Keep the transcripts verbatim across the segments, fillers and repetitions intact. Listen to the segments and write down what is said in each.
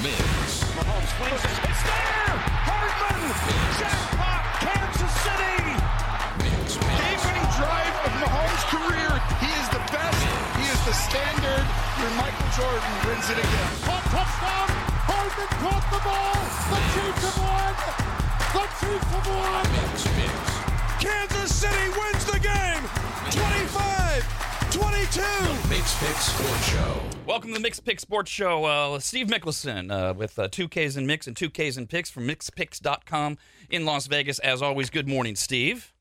Mims. Mahomes swings it. It's there! Hardman! Jackpot! Kansas City! Mims, Mims. Game-winning drive of Mahomes' career. He is the best. Mims. He is the standard. When Michael Jordan wins it again. Caught touchdown! Hardman caught the ball! The Chiefs have won! The Chiefs have won! Mims, Mims. Kansas City wins the game! twenty-five twenty-two! The Mixed Pick Sports Show. Welcome to the Mixed Pick Sports Show. Uh, Steve Mickelson uh, with uh, two Ks and Mix and two Ks and Picks from mixed picks dot com in Las Vegas. As always, good morning, Steve.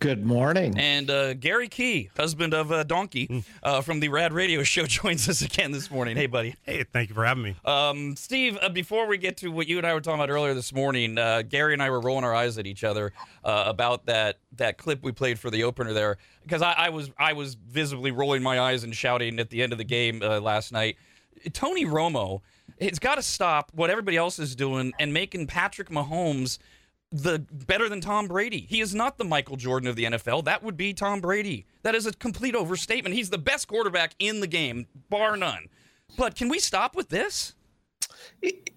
Good morning. And uh, Gary Key, husband of uh, Donkey uh, from the Rad Radio Show, joins us again this morning. Hey, buddy. Hey, thank you for having me. Um, Steve, uh, before we get to what you and I were talking about earlier this morning, uh, Gary and I were rolling our eyes at each other uh, about that that clip we played for the opener there, because I, I was I was visibly rolling my eyes and shouting at the end of the game uh, last night. Tony Romo, it's got to stop what everybody else is doing and making Patrick Mahomes the better than Tom Brady. He is not the Michael Jordan of the N F L. That would be Tom Brady. That is a complete overstatement. He's the best quarterback in the game, bar none. But can we stop with this?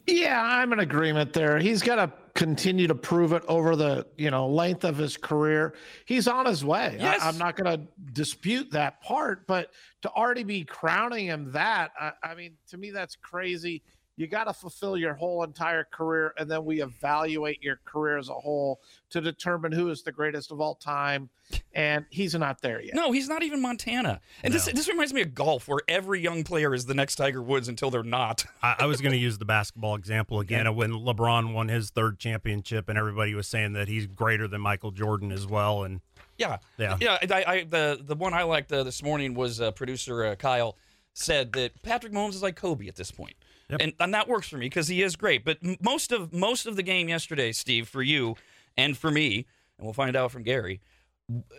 Yeah, I'm in agreement there. He's got to continue to prove it over the, you know, length of his career. He's on his way. Yes. I, I'm not going to dispute that part, but to already be crowning him that, I, I mean, to me, that's crazy. You got to fulfill your whole entire career, and then we evaluate your career as a whole to determine who is the greatest of all time, and he's not there yet. No, he's not even Montana. And no. this this reminds me of golf, where every young player is the next Tiger Woods until they're not. I, I was going to use the basketball example again yeah. when LeBron won his third championship, and everybody was saying that he's greater than Michael Jordan as well. And yeah, yeah, yeah. I, I, the the one I liked uh, this morning was uh, producer uh, Kyle said that Patrick Mahomes is like Kobe at this point. Yep. And, and that works for me because he is great. But most of most of the game yesterday, Steve, for you and for me, and we'll find out from Gary,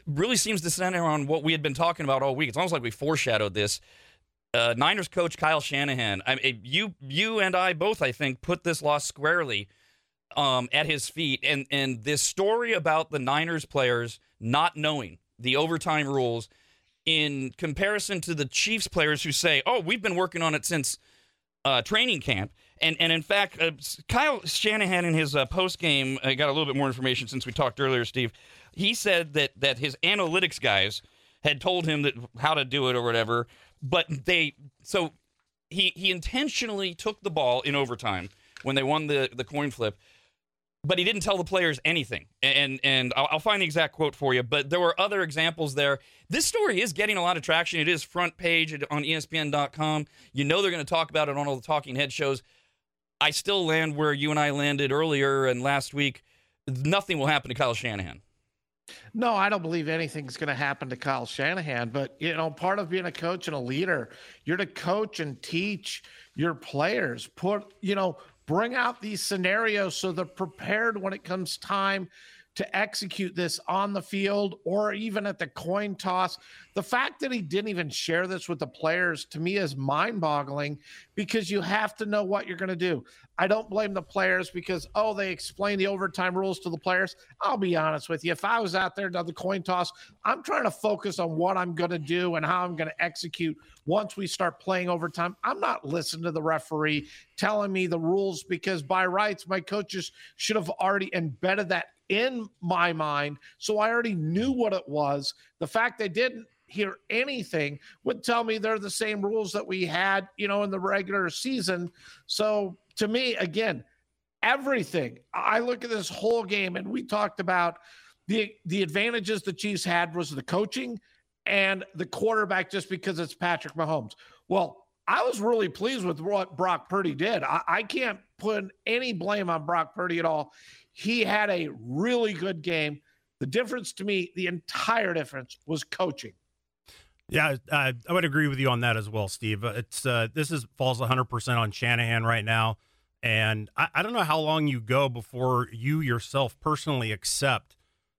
really seems to center on what we had been talking about all week. It's almost like we foreshadowed this. Uh, Niners coach Kyle Shanahan, I, you you and I both, I think, put this loss squarely um, at his feet. And, and this story about the Niners players not knowing the overtime rules in comparison to the Chiefs players who say, oh, we've been working on it since – Uh, training camp, and and in fact, uh, Kyle Shanahan in his uh, post game uh, got a little bit more information since we talked earlier, Steve. He said that that his analytics guys had told him that how to do it or whatever, but they so he he intentionally took the ball in overtime when they won the the coin flip, but he didn't tell the players anything. And and I'll, I'll find the exact quote for you, but there were other examples there. This story is getting a lot of traction. It is front page on E S P N dot com. You know they're going to talk about it on all the talking head shows. I still land where you and I landed earlier and last week. Nothing will happen to Kyle Shanahan. No, I don't believe anything's going to happen to Kyle Shanahan. But, you know, part of being a coach and a leader, you're to coach and teach your players. Put, you know, bring out these scenarios so they're prepared when it comes time to execute this on the field or even at the coin toss. The fact that he didn't even share this with the players to me is mind-boggling because you have to know what you're going to do. I don't blame the players because, oh, they explain the overtime rules to the players. I'll be honest with you. If I was out there and done the coin toss, I'm trying to focus on what I'm going to do and how I'm going to execute once we start playing overtime. I'm not listening to the referee telling me the rules because by rights, my coaches should have already embedded that in my mind, so I already knew what it was. The fact they didn't hear anything would tell me they're the same rules that we had, you know, in the regular season. So to me, again, everything, I look at this whole game, and we talked about the the advantages the Chiefs had was the coaching and the quarterback just because it's Patrick Mahomes. Well, I was really pleased with what Brock Purdy did. I, I can't put any blame on Brock Purdy at all. He had a really good game. The difference to me, the entire difference, was coaching. Yeah, I, I would agree with you on that as well, Steve. It's uh, this is falls one hundred percent on Shanahan right now, and I, I don't know how long you go before you yourself personally accept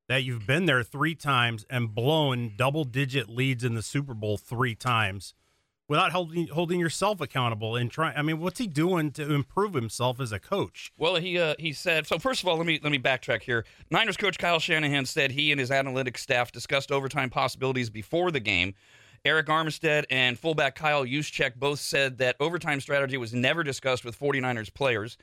that you've been there three times and blown double-digit leads in the Super Bowl three times. Without holding holding yourself accountable and trying, I mean, what's he doing to improve himself as a coach? Well, he uh, he said. So first of all, let me let me backtrack here. Niners coach Kyle Shanahan said he and his analytics staff discussed overtime possibilities before the game, Eric Armstead and fullback Kyle Juszczyk both said that overtime strategy was never discussed with 49ers players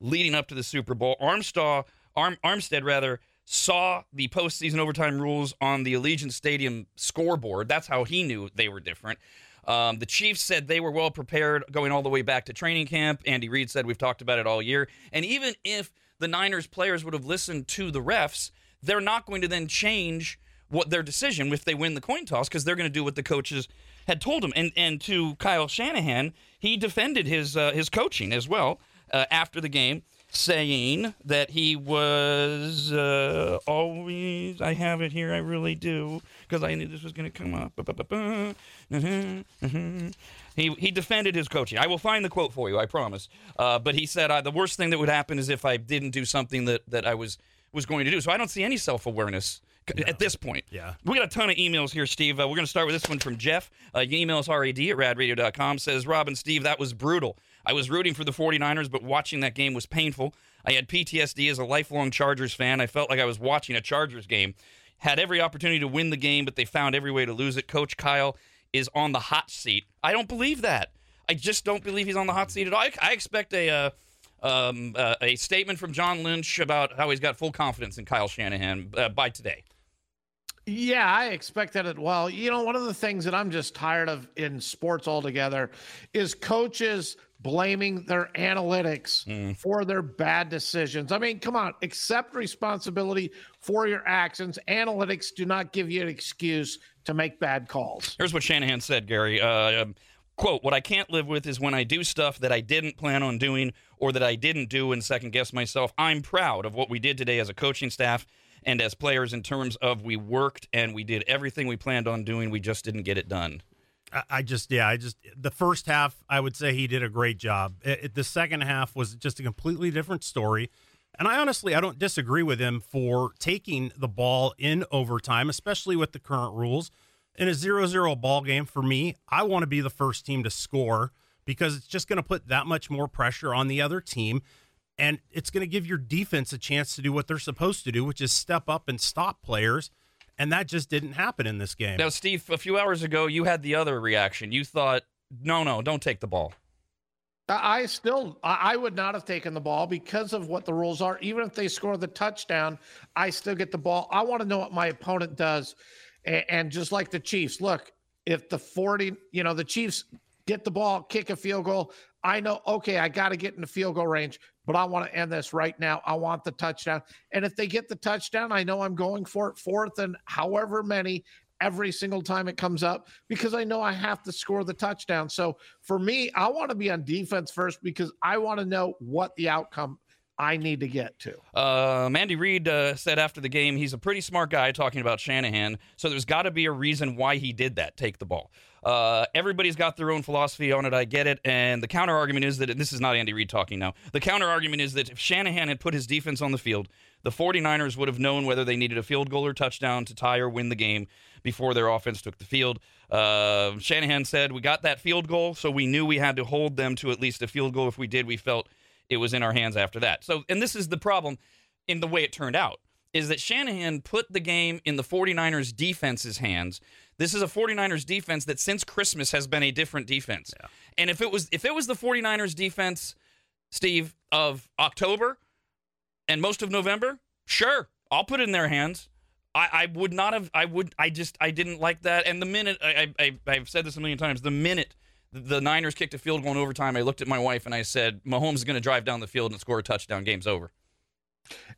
leading up to the Super Bowl. Armstead, Arm, Armstead rather, saw the postseason overtime rules on the Allegiant Stadium scoreboard. That's how he knew they were different. Um, the Chiefs said they were well prepared going all the way back to training camp. Andy Reid said we've talked about it all year. And even if the Niners players would have listened to the refs, they're not going to then change what their decision if they win the coin toss because they're going to do what the coaches had told them. And and to Kyle Shanahan, he defended his uh, his coaching as well uh, after the game, saying that he was uh, always, I have it here, I really do, because I knew this was going to come up. He he defended his coaching. I will find the quote for you, I promise. Uh, but he said, uh, the worst thing that would happen is if I didn't do something that, that I was, was going to do. So I don't see any self-awareness no. at this point. Yeah. We got a ton of emails here, Steve. Uh, we're going to start with this one from Jeff. Uh, you can email us, rad at rad radio dot com. Says, Rob and Steve, that was brutal. I was rooting for the 49ers, but watching that game was painful. I had P T S D as a lifelong Chargers fan. I felt like I was watching a Chargers game. Had every opportunity to win the game, but they found every way to lose it. Coach Kyle is on the hot seat. I don't believe that. I just don't believe he's on the hot seat at all. I, I expect a uh, um, uh, a statement from John Lynch about how he's got full confidence in Kyle Shanahan uh, by today. Yeah, I expect that as well. You know, one of the things that I'm just tired of in sports altogether is coaches blaming their analytics mm. for their bad decisions. I mean, come on, accept responsibility for your actions. Analytics do not give you an excuse to make bad calls. Here's what Shanahan said, Gary. Uh, um, quote, what I can't live with is when I do stuff that I didn't plan on doing or that I didn't do and second guess myself. I'm proud of what we did today as a coaching staff and as players in terms of we worked and we did everything we planned on doing. We just didn't get it done. I just, yeah, I just, the first half, I would say he did a great job. It, it, the second half was just a completely different story. And I honestly, I don't disagree with him for taking the ball in overtime, especially with the current rules. In a zero zero ball game, for me, I want to be the first team to score because it's just going to put that much more pressure on the other team. And it's going to give your defense a chance to do what they're supposed to do, which is step up and stop players. And that just didn't happen in this game. Now, Steve, a few hours ago, you had the other reaction. You thought, no, no, don't take the ball. I still, I would not have taken the ball because of what the rules are. Even if they score the touchdown, I still get the ball. I want to know what my opponent does. And just like the Chiefs, look, if the forty, you know, the Chiefs get the ball, kick a field goal, I know, okay, I got to get in the field goal range, but I want to end this right now. I want the touchdown. And if they get the touchdown, I know I'm going for it fourth and however many every single time it comes up because I know I have to score the touchdown. So for me, I want to be on defense first because I want to know what the outcome I need to get to. Um, Andy Reid uh, said after the game, he's a pretty smart guy talking about Shanahan, so there's got to be a reason why he did that, take the ball. Uh, everybody's got their own philosophy on it, I get it, and the counter-argument is that, this is not Andy Reid talking now, the counter-argument is that if Shanahan had put his defense on the field, the 49ers would have known whether they needed a field goal or touchdown to tie or win the game before their offense took the field. Uh, Shanahan said, we got that field goal, so we knew we had to hold them to at least a field goal. If we did, we felt it was in our hands after that. So, and this is the problem in the way it turned out, is that Shanahan put the game in the 49ers defense's hands. This is a 49ers defense that since Christmas has been a different defense. Yeah. And if it was if it was the 49ers defense, Steve, of October and most of November, sure, I'll put it in their hands. I, I would not have, I would, I just, I didn't like that. And the minute, I, I, I've said this a million times, the minute the Niners kicked a field goal in overtime, I looked at my wife and I said, Mahomes is going to drive down the field and score a touchdown. Game's over.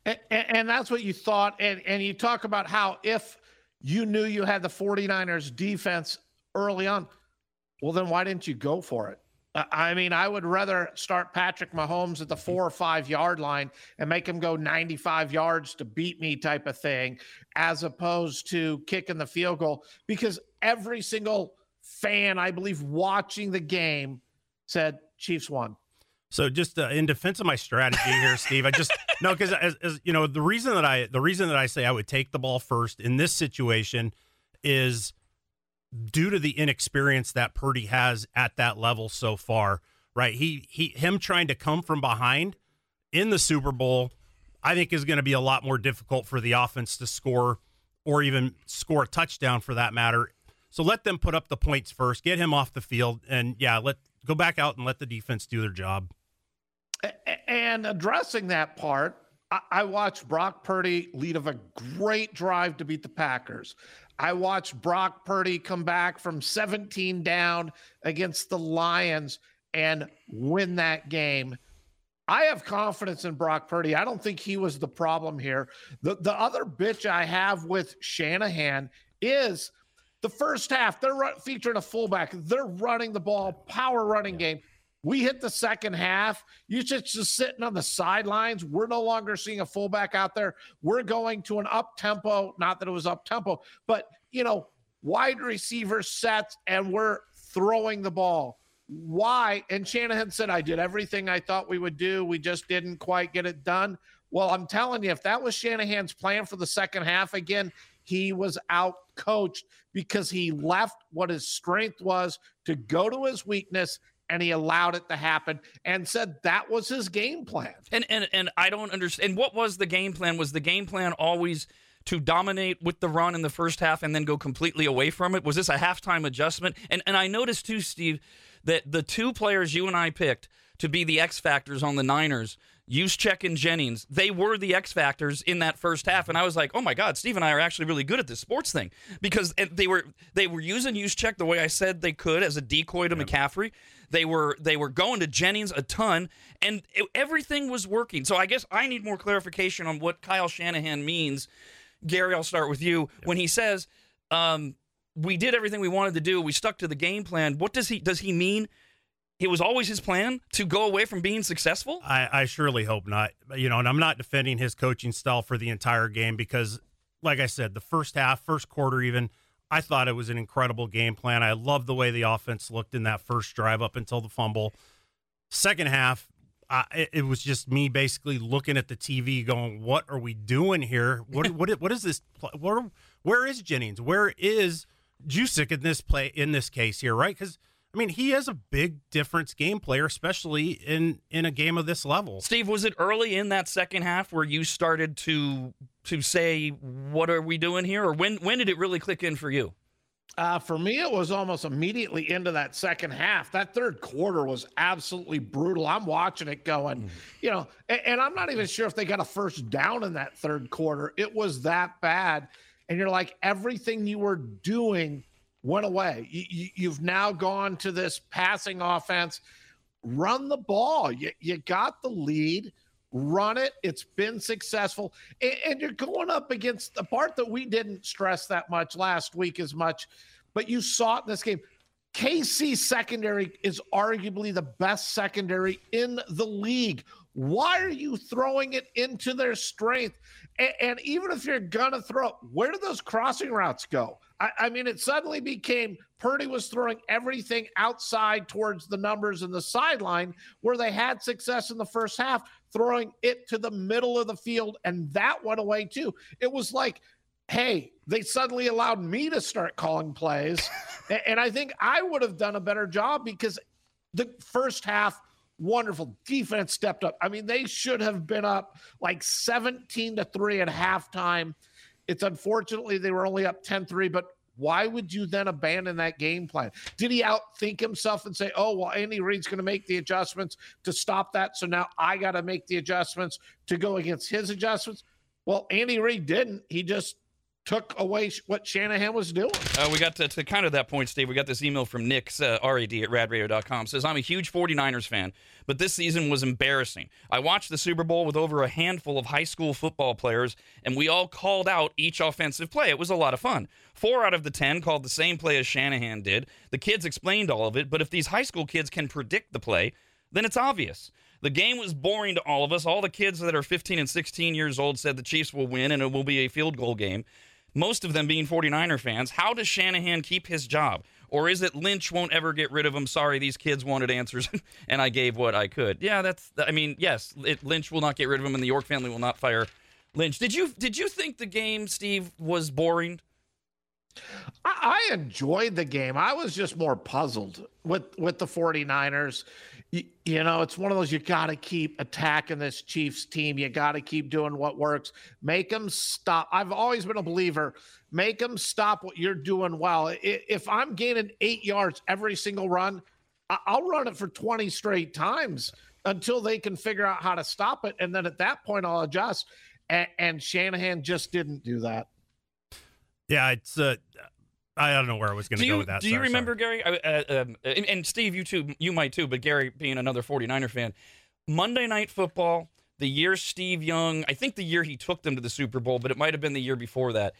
And, and that's what you thought. And, and you talk about how if you knew you had the 49ers defense early on, well, then why didn't you go for it? I mean, I would rather start Patrick Mahomes at the four or five yard line and make him go ninety-five yards to beat me type of thing, as opposed to kicking the field goal, because every single fan, I believe, watching the game said Chiefs won. So just uh, in defense of my strategy here, Steve, I just no, because as, as you know, the reason that I the reason that I say I would take the ball first in this situation is due to the inexperience that Purdy has at that level so far. Right, he he him trying to come from behind in the Super Bowl, I think, is going to be a lot more difficult for the offense to score or even score a touchdown for that matter. So let them put up the points first. Get him off the field, and, yeah, let go back out and let the defense do their job. And addressing that part, I watched Brock Purdy lead of a great drive to beat the Packers. I watched Brock Purdy come back from seventeen down against the Lions and win that game. I have confidence in Brock Purdy. I don't think he was the problem here. The the other bitch I have with Shanahan is the first half, they're run, featuring a fullback. They're running the ball, power running yeah. game. We hit the second half. You're just sitting on the sidelines. We're no longer seeing a fullback out there. We're going to an up-tempo, not that it was up-tempo, but, you know, wide receiver sets, and we're throwing the ball. Why? And Shanahan said, I did everything I thought we would do. We just didn't quite get it done. Well, I'm telling you, if that was Shanahan's plan for the second half again, he was out-coached because he left what his strength was to go to his weakness, and he allowed it to happen and said that was his game plan. And and and I don't understand. And what was the game plan? Was the game plan always to dominate with the run in the first half and then go completely away from it? Was this a halftime adjustment? And and I noticed too, Steve, that the two players you and I picked to be the X factors on the Niners, Juszczyk and Jennings, they were the X factors in that first half. And I was like, oh my God, Steve and I are actually really good at this sports thing, because they were they were using Juszczyk the way I said they could as a decoy to yeah. McCaffrey. They were they were going to Jennings a ton, and it, everything was working. So I guess I need more clarification on what Kyle Shanahan means. Gary, I'll start with you. Yep. When he says, um, we did everything we wanted to do, we stuck to the game plan, what does he does he mean? It was always his plan to go away from being successful? I, I surely hope not. You know, and I'm not defending his coaching style for the entire game because, like I said, the first half, first quarter even, I thought it was an incredible game plan. I love the way the offense looked in that first drive up until the fumble. Second half, I, it, it was just me basically looking at the T V going, what are we doing here? What what what is this? Where, where is Jennings? Where is Juszczyk in this play, in this case here, right? Because I mean, he is a big difference game player, especially in, in a game of this level. Steve, was it early in that second half where you started to to say, what are we doing here? Or when, when did it really click in for you? Uh, for me, it was almost immediately into that second half. That third quarter was absolutely brutal. I'm watching it going, mm. you know, and, and I'm not even sure if they got a first down in that third quarter. It was that bad. And you're like, everything you were doing went away. You, you, you've now gone to this passing offense. Run the ball. You, you got the lead. Run it. It's been successful. And, and you're going up against the part that we didn't stress that much last week as much, but you saw it in this game. K C's secondary is arguably the best secondary in the league. Why are you throwing it into their strength? And, and even if you're going to throw it, where do those crossing routes go? I, I mean, it suddenly became Purdy was throwing everything outside towards the numbers and the sideline where they had success in the first half, throwing it to the middle of the field, and that went away too. It was like, hey, they suddenly allowed me to start calling plays, and, and I think I would have done a better job because the first half, wonderful defense stepped up. I mean, they should have been up like seventeen to three at halftime. It's unfortunately they were only up ten three, but why would you then abandon that game plan? Did he outthink himself and say, oh, well, Andy Reid's going to make the adjustments to stop that, so now I got to make the adjustments to go against his adjustments? Well, Andy Reid didn't. He just took away what Shanahan was doing. Uh, we got to, to kind of that point, Steve. We got this email from Nick, uh, rad at rad radio dot com. Says, I'm a huge forty-niners fan, but this season was embarrassing. I watched the Super Bowl with over a handful of high school football players, and we all called out each offensive play. It was a lot of fun. Four out of the ten called the same play as Shanahan did. The kids explained all of it, but if these high school kids can predict the play, then it's obvious. The game was boring to all of us. All the kids that are fifteen and sixteen years old said the Chiefs will win and it will be a field goal game. Most of them being forty-niner fans. How does Shanahan keep his job? Or is it Lynch won't ever get rid of him? Sorry, these kids wanted answers, and I gave what I could. Yeah, that's, I mean, yes, it, Lynch will not get rid of him, and the York family will not fire Lynch. Did you did you think the game, Steve, was boring? I, I enjoyed the game. I was just more puzzled with, with the 49ers. You, you know, it's one of those, you got to keep attacking this Chiefs team. You got to keep doing what works. Make them stop. I've always been a believer. Make them stop what you're doing well. If I'm gaining eight yards every single run, I'll run it for twenty straight times until they can figure out how to stop it. And then at that point, I'll adjust. And, and Shanahan just didn't do that. Yeah, it's uh, I don't know where I was going to go with that. Do sorry, you remember, sorry. Gary, uh, um, and, and Steve, you too, you might too, but Gary being another 49er fan, Monday Night Football, the year Steve Young, I think the year he took them to the Super Bowl, but it might have been the year before that,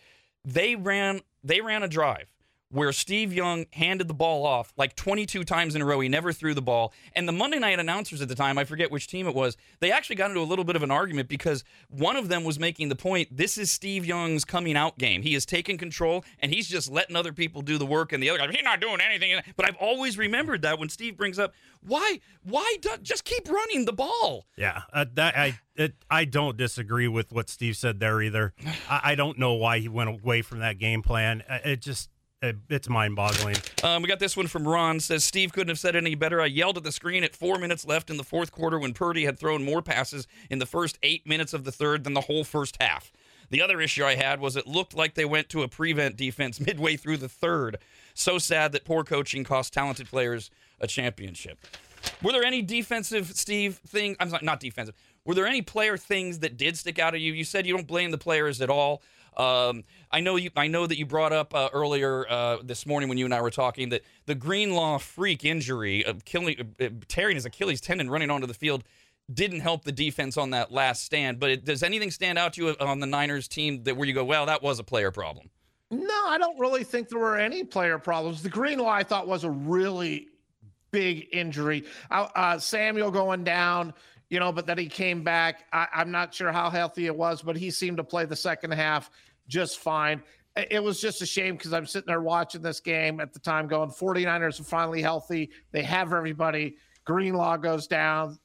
they ran they ran a drive where Steve Young handed the ball off like twenty-two times in a row. He never threw the ball. And the Monday night announcers at the time, I forget which team it was, they actually got into a little bit of an argument because one of them was making the point, this is Steve Young's coming out game. He has taken control, and he's just letting other people do the work, and the other guy, he's not doing anything. But I've always remembered that when Steve brings up, why, why do, just keep running the ball? Yeah, uh, that I it, I don't disagree with what Steve said there either. I, I don't know why he went away from that game plan. It just... It's mind-boggling. Um, we got this one from Ron. Says, Steve couldn't have said it any better. I yelled at the screen at four minutes left in the fourth quarter when Purdy had thrown more passes in the first eight minutes of the third than the whole first half. The other issue I had was it looked like they went to a prevent defense midway through the third. So sad that poor coaching cost talented players a championship. Were there any defensive, Steve, thing? I'm sorry, not defensive. Were there any player things that did stick out at you? You said you don't blame the players at all. Um, I know you. I know that you brought up uh, earlier uh, this morning when you and I were talking that the Greenlaw freak injury of killing, uh, tearing his Achilles tendon, running onto the field, didn't help the defense on that last stand. But it, does anything stand out to you on the Niners team that where you go, well, that was a player problem? No, I don't really think there were any player problems. The Greenlaw I thought was a really big injury. Uh, Samuel going down. You know, but then he came back. I, I'm not sure how healthy it was, but he seemed to play the second half just fine. It was just a shame because I'm sitting there watching this game at the time going, 49ers are finally healthy. They have everybody. Greenlaw goes down.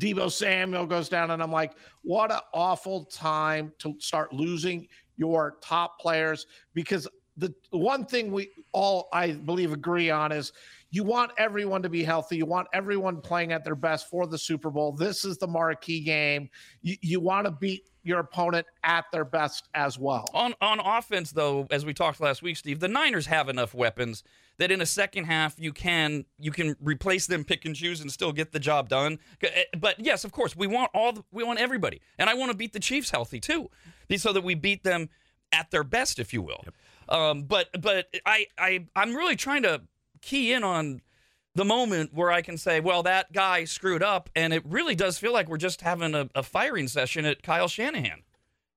Deebo Samuel goes down. And I'm like, what an awful time to start losing your top players, because the one thing we all, I believe, agree on is you want everyone to be healthy. You want everyone playing at their best for the Super Bowl. This is the marquee game. You, you want to beat your opponent at their best as well. On on offense, though, as we talked last week, Steve, the Niners have enough weapons that in a second half you can you can replace them, pick and choose, and still get the job done. But yes, of course, we want all the, we want everybody, and I want to beat the Chiefs healthy too, so that we beat them at their best, if you will. Yep. Um, but but I, I I'm really trying to key in on the moment where I can say, well, that guy screwed up, and it really does feel like we're just having a, a firing session at Kyle Shanahan.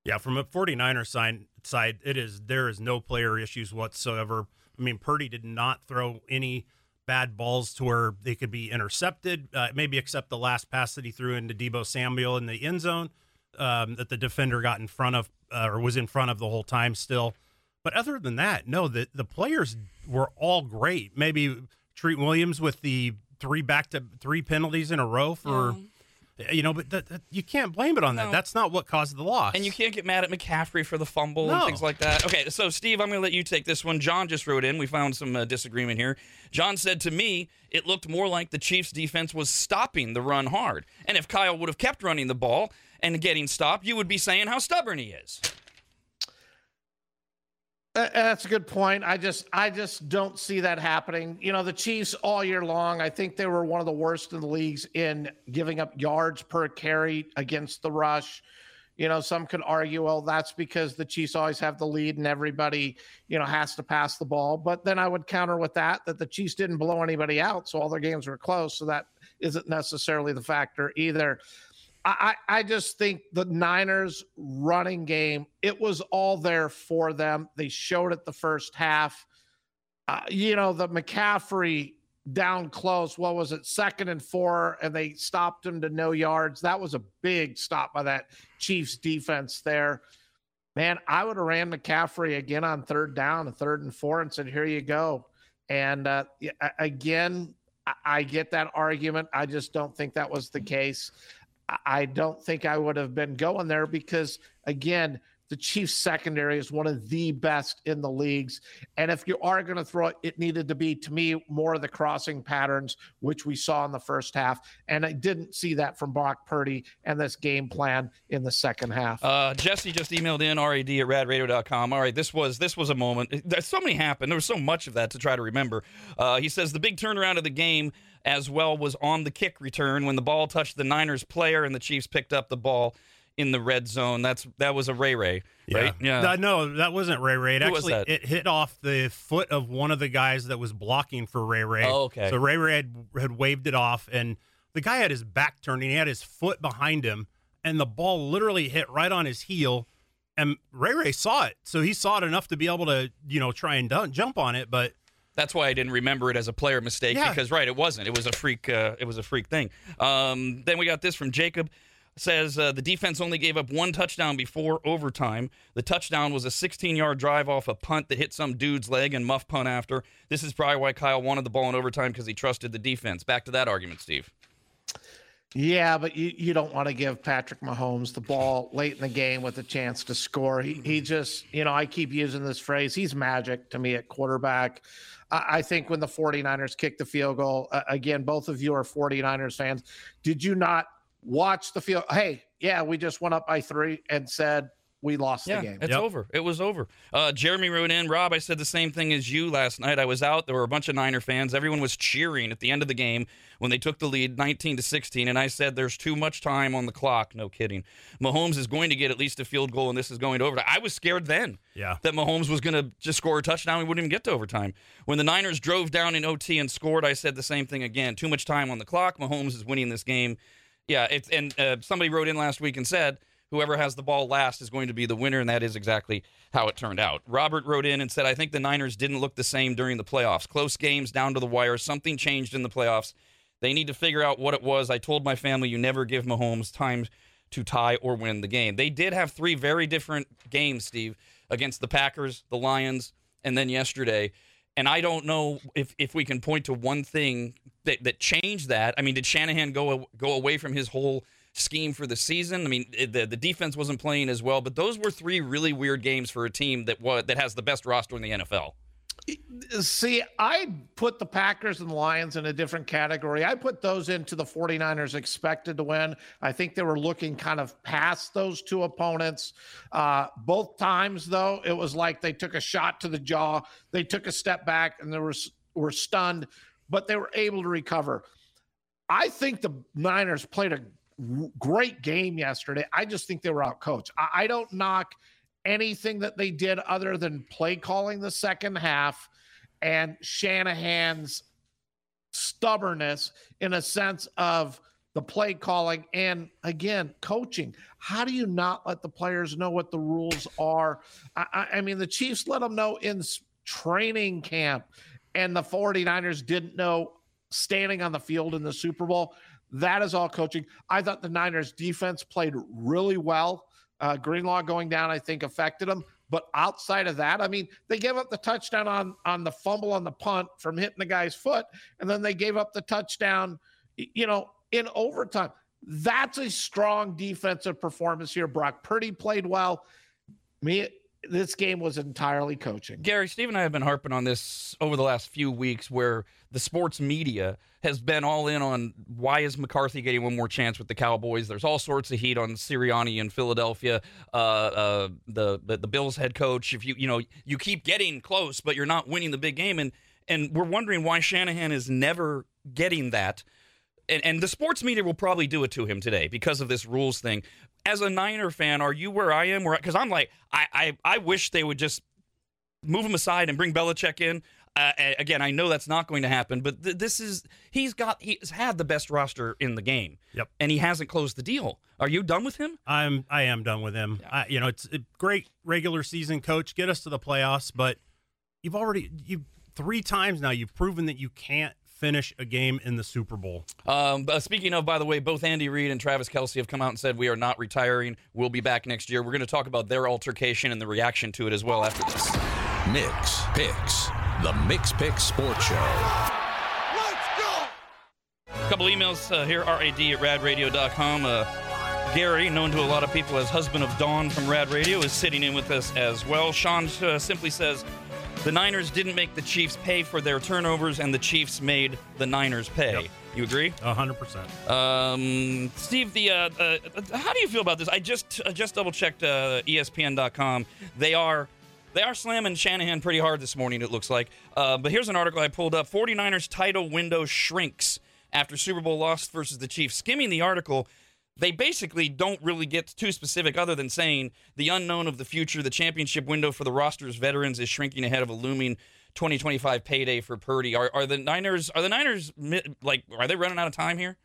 Yeah, from a 49er side, side, it is there is no player issues whatsoever. I mean, Purdy did not throw any bad balls to where they could be intercepted, uh, maybe except the last pass that he threw into Deebo Samuel in the end zone um, that the defender got in front of uh, or was in front of the whole time still. But other than that, no, the, the players were all great. Maybe Treat Williams with the three back to three penalties in a row for, yeah. you know, but that, that, you can't blame it on that. No. That's not what caused the loss. And you can't get mad at McCaffrey for the fumble no. and things like that. Okay, so, Steve, I'm going to let you take this one. John just wrote in. We found some uh, disagreement here. John said, to me, it looked more like the Chiefs' defense was stopping the run hard. And if Kyle would have kept running the ball and getting stopped, you would be saying how stubborn he is. Uh, that's a good point. I just I just don't see that happening. You know, the Chiefs all year long, I think they were one of the worst in the leagues in giving up yards per carry against the rush. You know, some could argue, well, that's because the Chiefs always have the lead and everybody, you know, has to pass the ball. But then I would counter with that, that the Chiefs didn't blow anybody out, so all their games were close. So that isn't necessarily the factor either. I, I just think the Niners running game, it was all there for them. They showed it the first half. Uh, you know, the McCaffrey down close, what was it, second and four, and they stopped him to no yards. That was a big stop by that Chiefs defense there. Man, I would have ran McCaffrey again on third down, a third and four, and said, here you go. And uh, again, I get that argument. I just don't think that was the case. I don't think I would have been going there because, again, the Chiefs secondary is one of the best in the leagues. And if you are going to throw it, it needed to be, to me, more of the crossing patterns, which we saw in the first half. And I didn't see that from Brock Purdy and this game plan in the second half. Uh, Jesse just emailed in, rad at rad radio dot com. All right, this was this was a moment. So many happened. There was so much of that to try to remember. Uh, he says the big turnaround of the game as well was on the kick return when the ball touched the Niners player and the Chiefs picked up the ball in the red zone. That's that was a Ray Ray, right? Yeah. yeah. No, that wasn't Ray Ray. It Who actually was that? It hit off the foot of one of the guys that was blocking for Ray Ray. Oh, okay. So Ray Ray had, had waved it off, and the guy had his back turned, and he had his foot behind him, and the ball literally hit right on his heel, and Ray Ray saw it. So he saw it enough to be able to, you know, try and dun- jump on it, but that's why I didn't remember it as a player mistake yeah. because right, it wasn't. It was a freak uh, it was a freak thing. Um, then we got this from Jacob. Says uh, the defense only gave up one touchdown before overtime. The touchdown was a sixteen-yard drive off a punt that hit some dude's leg and muff punt after. This is probably why Kyle wanted the ball in overtime, because he trusted the defense. Back to that argument, Steve. Yeah, but you, you don't want to give Patrick Mahomes the ball late in the game with a chance to score. He, he just, you know, I keep using this phrase, he's magic to me at quarterback. I, I think when the 49ers kicked the field goal, uh, again, both of you are 49ers fans. Did you not watch the field? Hey, yeah, we just went up by three and said we lost yeah, the game. It's yep. over. It was over. Uh, Jeremy wrote in, Rob, I said the same thing as you last night. I was out. There were a bunch of Niner fans. Everyone was cheering at the end of the game when they took the lead nineteen to sixteen, and I said there's too much time on the clock. No kidding. Mahomes is going to get at least a field goal, and this is going to overtime. I was scared then yeah. that Mahomes was going to just score a touchdown. We wouldn't even get to overtime. When the Niners drove down in O T and scored, I said the same thing again. Too much time on the clock. Mahomes is winning this game. Yeah, it's, and uh, somebody wrote in last week and said whoever has the ball last is going to be the winner, and that is exactly how it turned out. Robert wrote in and said, I think the Niners didn't look the same during the playoffs. Close games, down to the wire. Something changed in the playoffs. They need to figure out what it was. I told my family you never give Mahomes time to tie or win the game. They did have three very different games, Steve, against the Packers, the Lions, and then yesterday. And I don't know if, if we can point to one thing that, that changed that. I mean, did Shanahan go go away from his whole scheme for the season? I mean, it, the, the defense wasn't playing as well, but those were three really weird games for a team that was, that has the best roster in the N F L. See, I put the Packers and the Lions in a different category. I put those into the 49ers expected to win. I think they were looking kind of past those two opponents. Uh, both times, though, it was like they took a shot to the jaw. They took a step back, and they were, were stunned, but they were able to recover. I think the Niners played a great game yesterday. I just think they were outcoached. I, I don't knock anything that they did other than play calling the second half and Shanahan's stubbornness in a sense of the play calling and, again, coaching. How do you not let the players know what the rules are? I, I mean, the Chiefs let them know in training camp, and the 49ers didn't know standing on the field in the Super Bowl. That is all coaching. I thought the Niners defense played really well. Uh, Greenlaw going down, I think, affected them. But outside of that, I mean, they gave up the touchdown on on the fumble on the punt from hitting the guy's foot, and then they gave up the touchdown, you know, in overtime. That's a strong defensive performance here. Brock Purdy played well. Me, this game was entirely coaching. Gary, Steve and I have been harping on this over the last few weeks where the sports media has been all in on why is McCarthy getting one more chance with the Cowboys. There's all sorts of heat on Sirianni in Philadelphia, uh, uh, the, the the Bills head coach. If you you know you keep getting close, but you're not winning the big game, and and we're wondering why Shanahan is never getting that. And, and the sports media will probably do it to him today because of this rules thing. As a Niner fan, are you where I am? Because I'm like, I, I, I wish they would just move him aside and bring Belichick in. Uh, again, I know that's not going to happen, but th- this is he's got he's had the best roster in the game. Yep, and he hasn't closed the deal. Are you done with him? I'm I am done with him. Yeah. I, you know, it's a great regular season coach, get us to the playoffs, but you've already you three times now you've proven that you can't finish a game in the Super Bowl. Um, uh, speaking of, by the way, both Andy Reid and Travis Kelce have come out and said we are not retiring. We'll be back next year. We're going to talk about their altercation and the reaction to it as well after this. Mix Picks, the Mix Picks Sports Show. Let's go! A couple emails uh, here, rad at rad radio dot com. Uh, Gary, known to a lot of people as husband of Dawn from Rad Radio, is sitting in with us as well. Sean uh, simply says, the Niners didn't make the Chiefs pay for their turnovers, and the Chiefs made the Niners pay. Yep. You agree? one hundred percent. Um, Steve, the uh, uh, how do you feel about this? I just uh, just double-checked uh, E S P N dot com. They are they are slamming Shanahan pretty hard this morning, it looks like. Uh, but here's an article I pulled up. forty-niners title window shrinks after Super Bowl loss versus the Chiefs. Skimming the article, they basically don't really get too specific other than saying the unknown of the future, the championship window for the roster's veterans is shrinking ahead of a looming twenty twenty-five payday for Purdy. Are, are the Niners, are the Niners like, are they running out of time here?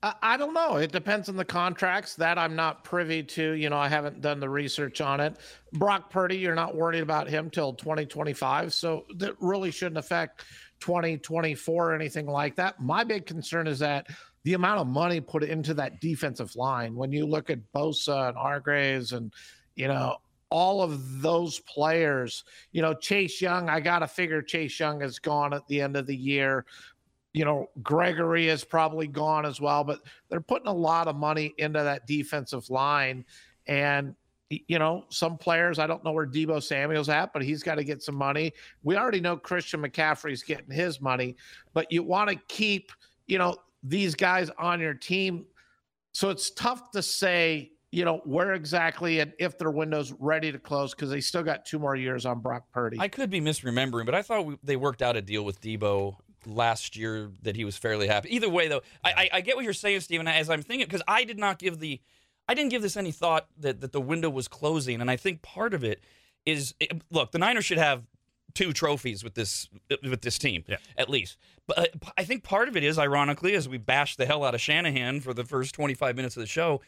I, I don't know. It depends on the contracts that I'm not privy to. You know, I haven't done the research on it. Brock Purdy, you're not worried about him till twenty twenty-five. So that really shouldn't affect twenty twenty-four or anything like that. My big concern is that the amount of money put into that defensive line, when you look at Bosa and Hargraves and, you know, all of those players, you know, Chase Young, I got to figure Chase Young is gone at the end of the year. You know, Gregory is probably gone as well, but they're putting a lot of money into that defensive line. And, you know, some players, I don't know where Deebo Samuel's at, but he's got to get some money. We already know Christian McCaffrey's getting his money, but you want to keep, you know, these guys on your team. So it's tough to say, you know, where exactly and if their window's ready to close because they still got two more years on Brock Purdy. I could be misremembering, but I thought we, they worked out a deal with Deebo last year that he was fairly happy. Either way, though, I, I, I get what you're saying, Stephen, as I'm thinking, because I did not give the – I didn't give this any thought that, that the window was closing, and I think part of it is – look, the Niners should have – two trophies with this with this team, yeah. At least. But I think part of it is, ironically, as we bash the hell out of Shanahan for the first twenty-five minutes of the show,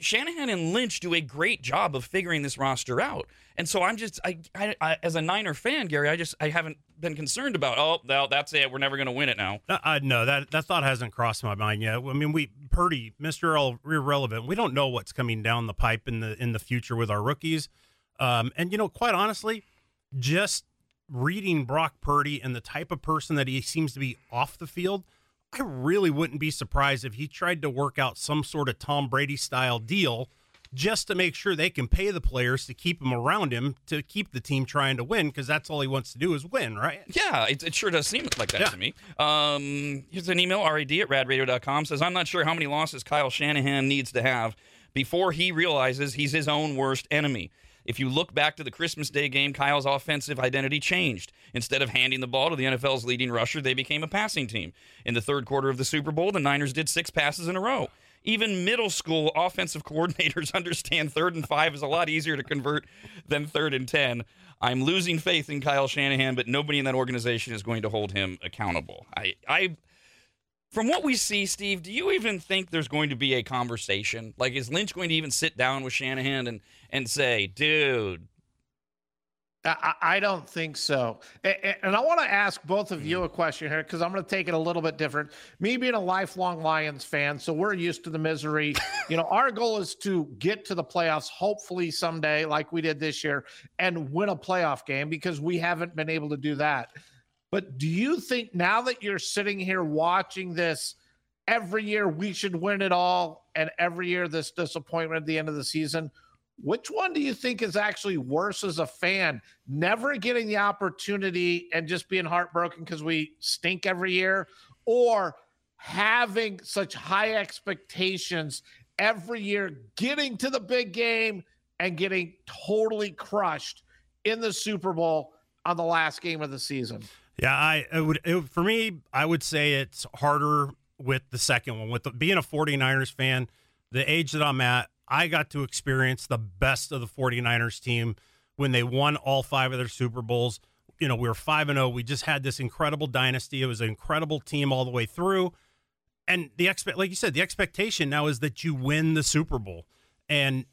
Shanahan and Lynch do a great job of figuring this roster out. And so I'm just, I, I, I as a Niner fan, Gary, I just, I haven't been concerned about, oh, no, that's it, we're never going to win it now. No, I, no that, that thought hasn't crossed my mind yet. I mean, we, Purdy, Mister Irrelevant, we don't know what's coming down the pipe in the, in the future with our rookies. Um, and, you know, quite honestly, just reading Brock Purdy and the type of person that he seems to be off the field, I really wouldn't be surprised if he tried to work out some sort of Tom Brady style deal just to make sure they can pay the players to keep him around him, to keep the team trying to win, because that's all he wants to do is win, right? Yeah, it, it sure does seem like that yeah. to me. Um, here's an email, rad at rad radio dot com, says, I'm not sure how many losses Kyle Shanahan needs to have before he realizes he's his own worst enemy. If you look back to the Christmas Day game, Kyle's offensive identity changed. Instead of handing the ball to the N F L's leading rusher, they became a passing team. In the third quarter of the Super Bowl, the Niners did six passes in a row. Even middle school offensive coordinators understand third and five is a lot easier to convert than third and ten. I'm losing faith in Kyle Shanahan, but nobody in that organization is going to hold him accountable. I, I, from what we see, Steve, do you even think there's going to be a conversation? Like, is Lynch going to even sit down with Shanahan and and say, dude? I, I don't think so. And, and I want to ask both of you a question here because I'm going to take it a little bit different. Me being a lifelong Lions fan, so we're used to the misery. You know, our goal is to get to the playoffs, hopefully someday, like we did this year, and win a playoff game because we haven't been able to do that. But do you think now that you're sitting here watching this, every year we should win it all and every year this disappointment at the end of the season – which one do you think is actually worse as a fan? Never getting the opportunity and just being heartbroken because we stink every year, or having such high expectations every year, getting to the big game and getting totally crushed in the Super Bowl on the last game of the season? Yeah, I it would it, for me, I would say it's harder with the second one. With the, being a forty-niners fan, the age that I'm at, I got to experience the best of the forty-niners team when they won all five of their Super Bowls. You know, we were five and oh. We just had this incredible dynasty. It was an incredible team all the way through. And the expect, like you said, the expectation now is that you win the Super Bowl. And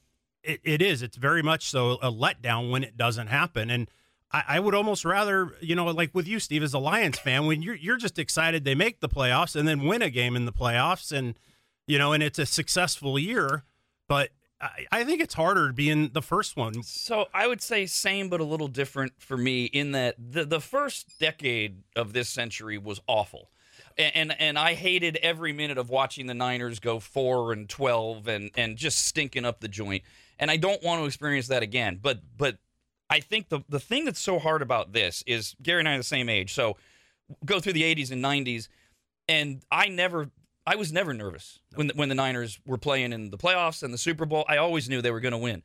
it, it is. It's very much so a letdown when it doesn't happen. And I, I would almost rather, you know, like with you, Steve, as a Lions fan, when you're you're just excited they make the playoffs and then win a game in the playoffs and, you know, and it's a successful year. But I, I think it's harder being the first one. So I would say same but a little different for me in that the, the first decade of this century was awful. And and I hated every minute of watching the Niners go four and twelve and, and just stinking up the joint. And I don't want to experience that again. But but I think the, the thing that's so hard about this is Gary and I are the same age. So go through the eighties and nineties, and I never I was never nervous when the, when the Niners were playing in the playoffs and the Super Bowl. I always knew they were going to win.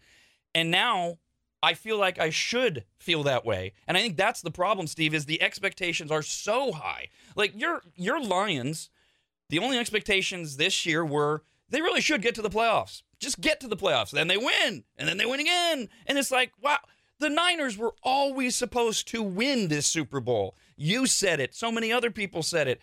And now I feel like I should feel that way. And I think that's the problem, Steve, is the expectations are so high. Like, your your Lions, the only expectations this year were they really should get to the playoffs. Just get to the playoffs. Then they win. And then they win again. And it's like, wow, the Niners were always supposed to win this Super Bowl. You said it. So many other people said it.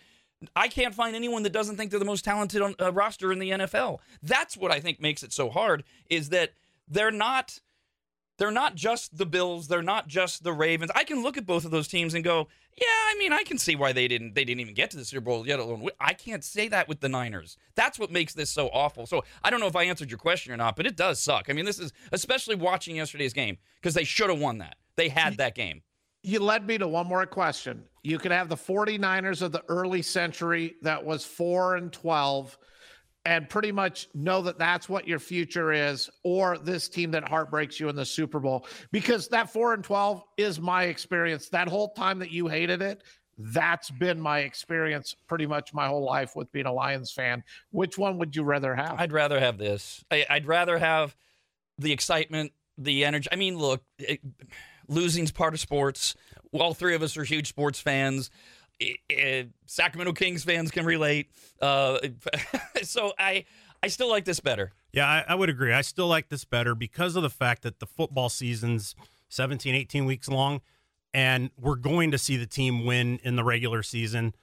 I can't find anyone that doesn't think they're the most talented on, uh, roster in the N F L. That's what I think makes it so hard, is that they're not – They're not just the Bills. They're not just the Ravens. I can look at both of those teams and go, yeah, I mean, I can see why they didn't they didn't even get to the Super Bowl, yet alone. I can't say that with the Niners. That's what makes this so awful. So I don't know if I answered your question or not, but it does suck. I mean, this is especially watching yesterday's game, because they should have won that. They had that game. You led me to one more question. You could have the 49ers of the early century that was four and twelve and pretty much know that that's what your future is, or this team that heartbreaks you in the Super Bowl. Because that four and twelve is my experience. That whole time that you hated it, that's been my experience pretty much my whole life with being a Lions fan. Which one would you rather have? I'd rather have this. I, I'd rather have the excitement, the energy. I mean, look, it, losing's part of sports. All three of us are huge sports fans. It, it, Sacramento Kings fans can relate. Uh, so I I still like this better. Yeah, I, I would agree. I still like this better because of the fact that the football season's seventeen, eighteen weeks long, and we're going to see the team win in the regular season.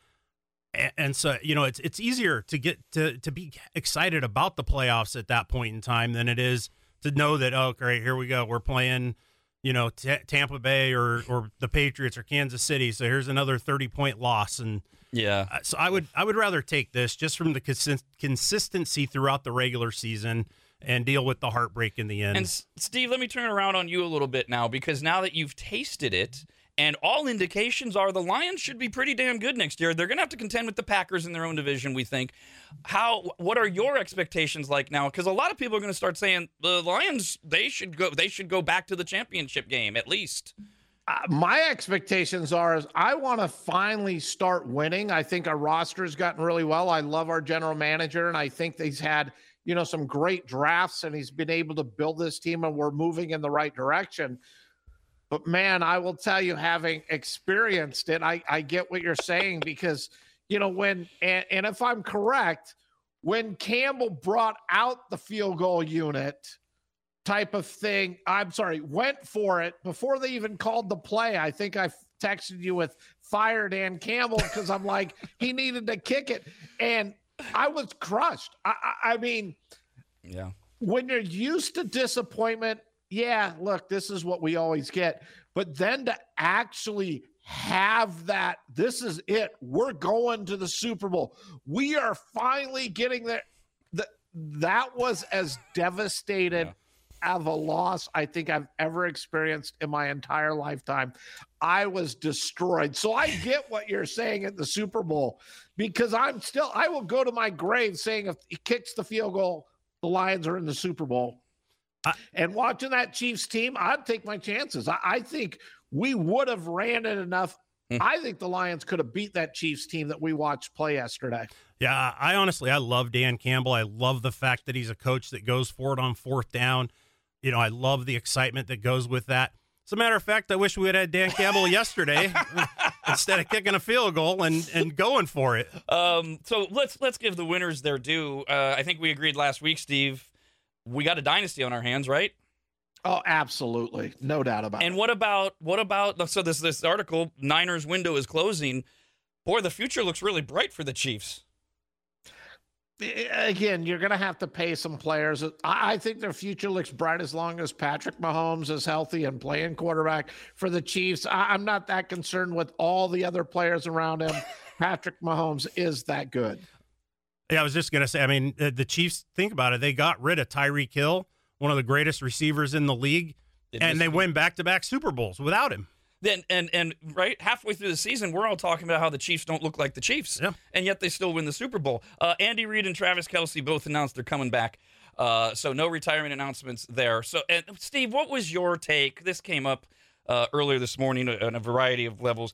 And, and so, you know, it's it's easier to get to, to be excited about the playoffs at that point in time than it is to know that, oh, great, here we go. We're playing – you know, t- Tampa Bay or, or the Patriots or Kansas City. So here's another thirty-point loss. And yeah, uh, so I would I would rather take this just from the cons- consistency throughout the regular season and deal with the heartbreak in the end. And, S- Steve, let me turn around on you a little bit now, because now that you've tasted it, and all indications are the Lions should be pretty damn good next year. They're going to have to contend with the Packers in their own division, we think. How? What are your expectations like now? Because a lot of people are going to start saying the Lions, they should go, they should go back to the championship game at least. Uh, my expectations are is I want to finally start winning. I think our roster's gotten really well. I love our general manager, and I think he's had you know some great drafts, and he's been able to build this team, and we're moving in the right direction. But, man, I will tell you, having experienced it, I, I get what you're saying because, you know, when and, – and if I'm correct, when Campbell brought out the field goal unit type of thing – I'm sorry, went for it before they even called the play. I think I texted you with fire Dan Campbell because I'm like, he needed to kick it. And I was crushed. I, I, I mean, yeah, when you're used to disappointment – yeah, look, this is what we always get. But then to actually have that, this is it. We're going to the Super Bowl. We are finally getting there. The, that was as devastated yeah. of a loss I think I've ever experienced in my entire lifetime. I was destroyed. So I get what you're saying at the Super Bowl, because I'm still, I will go to my grave saying if he kicks the field goal, the Lions are in the Super Bowl. I, and watching that Chiefs team, I'd take my chances. I, I think we would have ran it enough. I think the Lions could have beat that Chiefs team that we watched play yesterday. Yeah, I honestly, I love Dan Campbell. I love the fact that he's a coach that goes for it on fourth down. You know, I love the excitement that goes with that. As a matter of fact, I wish we had had Dan Campbell yesterday instead of kicking a field goal and, and going for it. Um, so let's let's give the winners their due. Uh, I think we agreed last week, Steve. We got a dynasty on our hands, right? Oh, absolutely. No doubt about it. And what about, what about, so this, this article, Niners window is closing. Boy, the future looks really bright for the Chiefs. Again, you're going to have to pay some players. I think their future looks bright as long as Patrick Mahomes is healthy and playing quarterback for the Chiefs. I'm not that concerned with all the other players around him. Patrick Mahomes is that good. Yeah, I was just going to say, I mean, the Chiefs, think about it. They got rid of Tyreek Hill, one of the greatest receivers in the league, and they win back-to-back Super Bowls without him. Then and and right halfway through the season, we're all talking about how the Chiefs don't look like the Chiefs, yeah. and yet they still win the Super Bowl. Uh, Andy Reid and Travis Kelce both announced they're coming back, uh, so no retirement announcements there. So, and Steve, what was your take? This came up uh, earlier this morning on a variety of levels.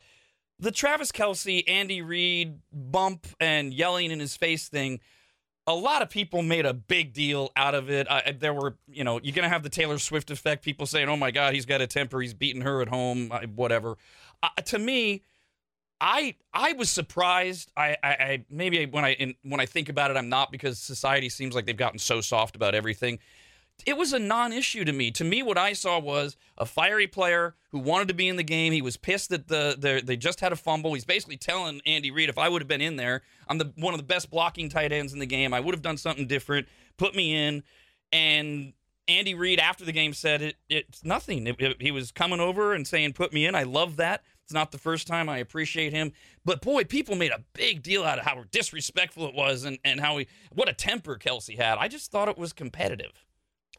The Travis Kelce, Andy Reid bump and yelling in his face thing. A lot of people made a big deal out of it. I, there were, you know, you're going to have the Taylor Swift effect. People saying, oh, my God, he's got a temper. He's beating her at home, whatever. Uh, to me, I I was surprised. I, I, I maybe when I in, when I think about it, I'm not, because society seems like they've gotten so soft about everything. It was a non-issue to me. To me, what I saw was a fiery player who wanted to be in the game. He was pissed that the, the they just had a fumble. He's basically telling Andy Reid, if I would have been in there, I'm the one of the best blocking tight ends in the game. I would have done something different. Put me in. And Andy Reid, after the game, said it, it's nothing. It, it, he was coming over and saying, put me in. I love that. It's not the first time. I appreciate him. But, boy, people made a big deal out of how disrespectful it was and, and how he, what a temper Kelce had. I just thought it was competitive.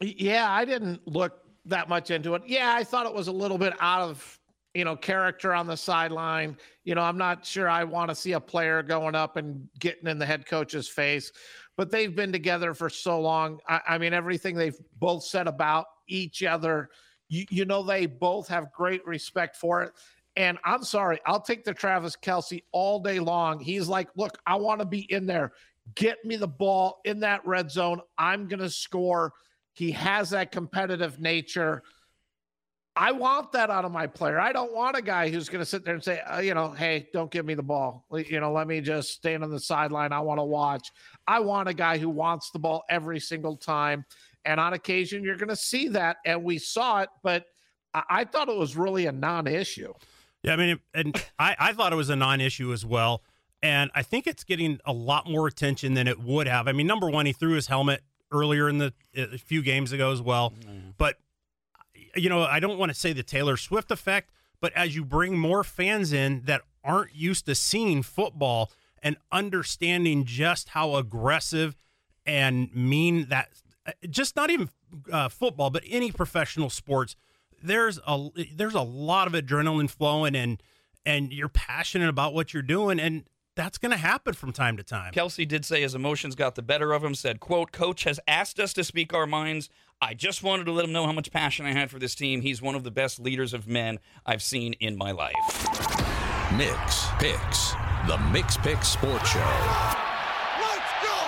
Yeah, I didn't look that much into it. Yeah, I thought it was a little bit out of, you know, character on the sideline. You know, I'm not sure I want to see a player going up and getting in the head coach's face, but they've been together for so long. I, I mean, everything they've both said about each other, you, you know, they both have great respect for it. And I'm sorry, I'll take the Travis Kelce all day long. He's like, look, I want to be in there. Get me the ball in that red zone. I'm going to score. He has that competitive nature. I want that out of my player. I don't want a guy who's going to sit there and say, uh, you know, hey, don't give me the ball. You know, let me just stand on the sideline. I want to watch. I want a guy who wants the ball every single time. And on occasion, you're going to see that. And we saw it, but I, I thought it was really a non-issue. Yeah, I mean, and I, I thought it was a non-issue as well. And I think it's getting a lot more attention than it would have. I mean, number one, he threw his helmet earlier in the a few games ago as well. Mm. But, you know, I don't want to say the Taylor Swift effect, but as you bring more fans in that aren't used to seeing football and understanding just how aggressive and mean that, just not even uh, football, but any professional sports, there's a, there's a lot of adrenaline flowing and, and you're passionate about what you're doing. And that's going to happen from time to time. Kelce did say his emotions got the better of him, said, quote, coach has asked us to speak our minds. I just wanted to let him know how much passion I had for this team. He's one of the best leaders of men I've seen in my life. Mix Picks, the Mix Picks Sports Show. Let's go!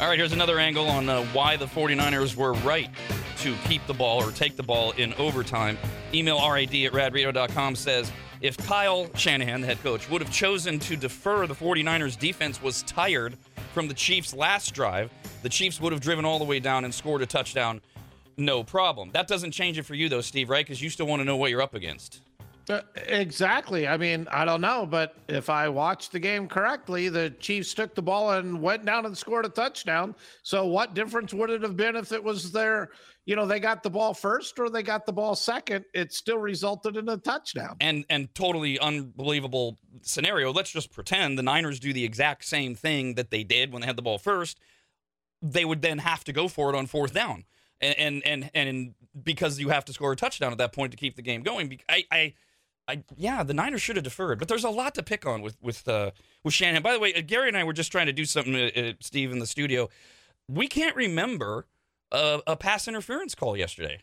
All right, here's another angle on uh, why the 49ers were right to keep the ball or take the ball in overtime. Email rad at rad radio dot com says, if Kyle Shanahan, the head coach, would have chosen to defer, the 49ers defense was tired from the Chiefs' last drive. The Chiefs would have driven all the way down and scored a touchdown, no problem. That doesn't change it for you, though, Steve, right? Because you still want to know what you're up against. Uh, exactly. I mean, I don't know, but if I watched the game correctly, the Chiefs took the ball and went down and scored a touchdown. So what difference would it have been if it was their, you know, they got the ball first or they got the ball second? It still resulted in a touchdown. And and totally unbelievable scenario. Let's just pretend the Niners do the exact same thing that they did when they had the ball first. They would then have to go for it on fourth down. And and and, and because you have to score a touchdown at that point to keep the game going. I I I, yeah, the Niners should have deferred, but there's a lot to pick on with with uh, with Shanahan. By the way, Gary and I were just trying to do something, uh, Steve, in the studio. We can't remember a, a pass interference call yesterday.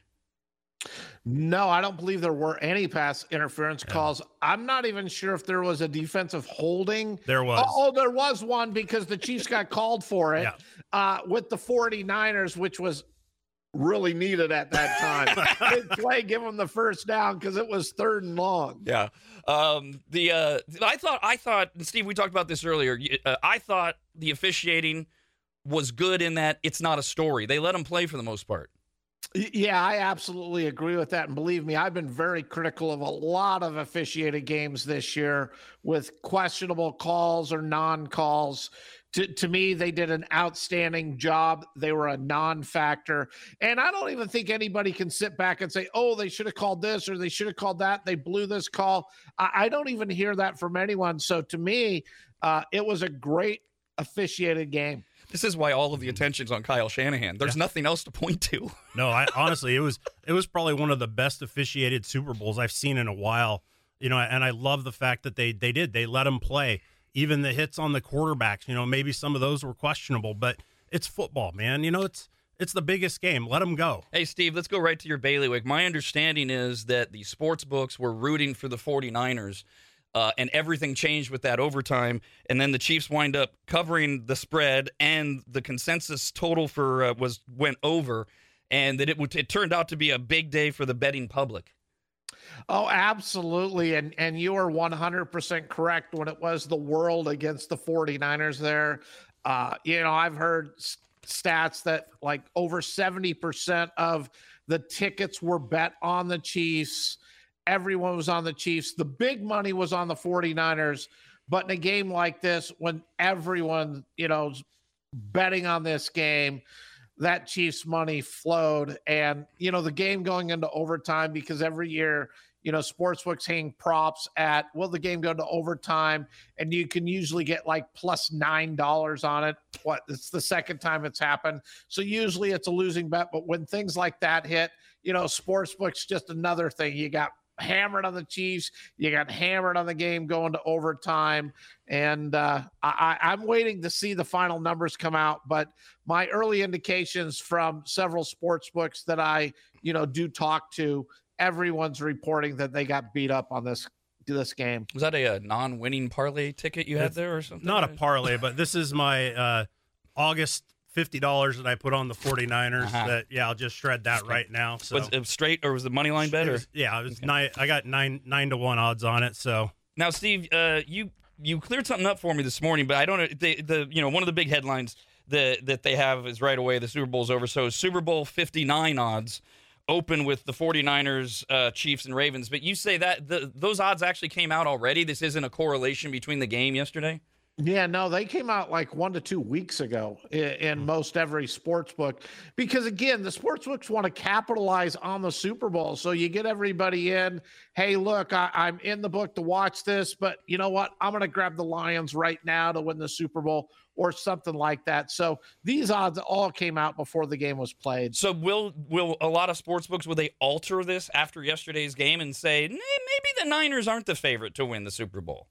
No, I don't believe there were any pass interference yeah. calls. I'm not even sure if there was a defensive holding. There was. Oh, there was one because the Chiefs got called for it yeah. uh, with the 49ers, which was really needed at that time. Big play, give them the first down because it was third and long. Yeah. Um, the uh, I thought I thought and Steve, we talked about this earlier. Uh, I thought the officiating was good in that it's not a story. They let them play for the most part. Yeah, I absolutely agree with that. And believe me, I've been very critical of a lot of officiated games this year with questionable calls or non-calls. To, to me, they did an outstanding job. They were a non-factor. And I don't even think anybody can sit back and say, oh, they should have called this or they should have called that. They blew this call. I, I don't even hear that from anyone. So to me, uh, it was a great officiated game. This is why all of the attention's on Kyle Shanahan. There's yeah. nothing else to point to. No, I honestly, it was it was probably one of the best officiated Super Bowls I've seen in a while. You know, and I love the fact that they they did. They let him play. Even the hits on the quarterbacks, you know, maybe some of those were questionable, but it's football, man. You know, it's it's the biggest game. Let them go. Hey, Steve, let's go right to your bailiwick. My understanding is that the sports books were rooting for the 49ers, uh, and everything changed with that overtime, and then the Chiefs wind up covering the spread, and the consensus total for uh, was went over, and that it would, it turned out to be a big day for the betting public. Oh, absolutely. And and you are one hundred percent correct when it was the world against the 49ers there. Uh, you know, I've heard s- stats that like over seventy percent of the tickets were bet on the Chiefs. Everyone was on the Chiefs. The big money was on the 49ers. But in a game like this, when everyone, you know, betting on this game, that Chiefs money flowed. And, you know, the game going into overtime, because every year, you know, sportsbooks hang props at, will the game go to overtime? And you can usually get like plus nine dollars on it. What? It's the second time it's happened. So usually it's a losing bet. But when things like that hit, you know, sportsbooks, just another thing. You got hammered on the Chiefs. You got hammered on the game going to overtime. And uh, I, I'm waiting to see the final numbers come out. But my early indications from several sports books that I, you know, do talk to, everyone's reporting that they got beat up on this this game. Was that a, a non-winning parlay ticket you had it's there or something? Not a parlay, but this is my uh, August fifty dollars that I put on the 49ers uh-huh. that, yeah, I'll just shred that right now. So. Was it straight, or was the money line bet? Or? It was, yeah, it was okay. nine, I got nine nine to one odds on it. So now, Steve, uh, you you cleared something up for me this morning, but I don't the the you know one of the big headlines that that they have is right away the Super Bowl's over. So Super Bowl fifty-nine odds open with the 49ers, uh, Chiefs, and Ravens. But you say that the, those odds actually came out already. This isn't a correlation between the game yesterday. Yeah, no, they came out like one to two weeks ago in, in most every sports book, because again, the sports books want to capitalize on the Super Bowl. So you get everybody in, hey, look, I, I'm in the book to watch this, but you know what? I'm going to grab the Lions right now to win the Super Bowl or something like that. So these odds all came out before the game was played. So will will a lot of sports books, will they alter this after yesterday's game and say, maybe the Niners aren't the favorite to win the Super Bowl?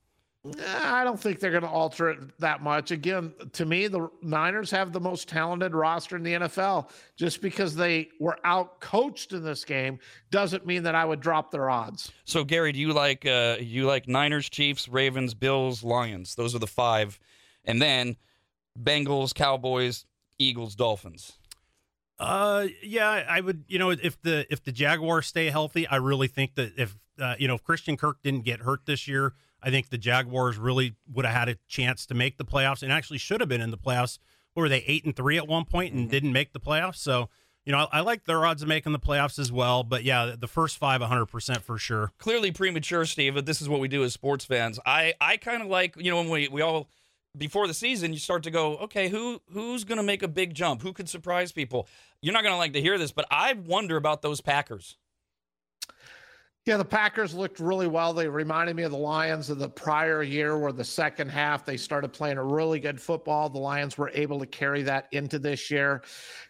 I don't think they're going to alter it that much. Again, to me, the Niners have the most talented roster in the N F L. Just because they were out-coached in this game doesn't mean that I would drop their odds. So, Gary, do you like uh, you like Niners, Chiefs, Ravens, Bills, Lions? Those are the five. And then Bengals, Cowboys, Eagles, Dolphins. Uh, yeah, I would. You know, if the if the Jaguars stay healthy, I really think that if uh, you know if Christian Kirk didn't get hurt this year, I think the Jaguars really would have had a chance to make the playoffs, and actually should have been in the playoffs. What were they, eight and three at one point, and mm-hmm. didn't make the playoffs? So, you know, I, I like their odds of making the playoffs as well. But yeah, the first five, one hundred percent for sure. Clearly premature, Steve, but this is what we do as sports fans. I, I kind of like, you know, when we, we all, before the season, you start to go, okay, who who's going to make a big jump? Who could surprise people? You're not going to like to hear this, but I wonder about those Packers. Yeah, the Packers looked really well. They reminded me of the Lions of the prior year, where the second half they started playing a really good football. The Lions were able to carry that into this year.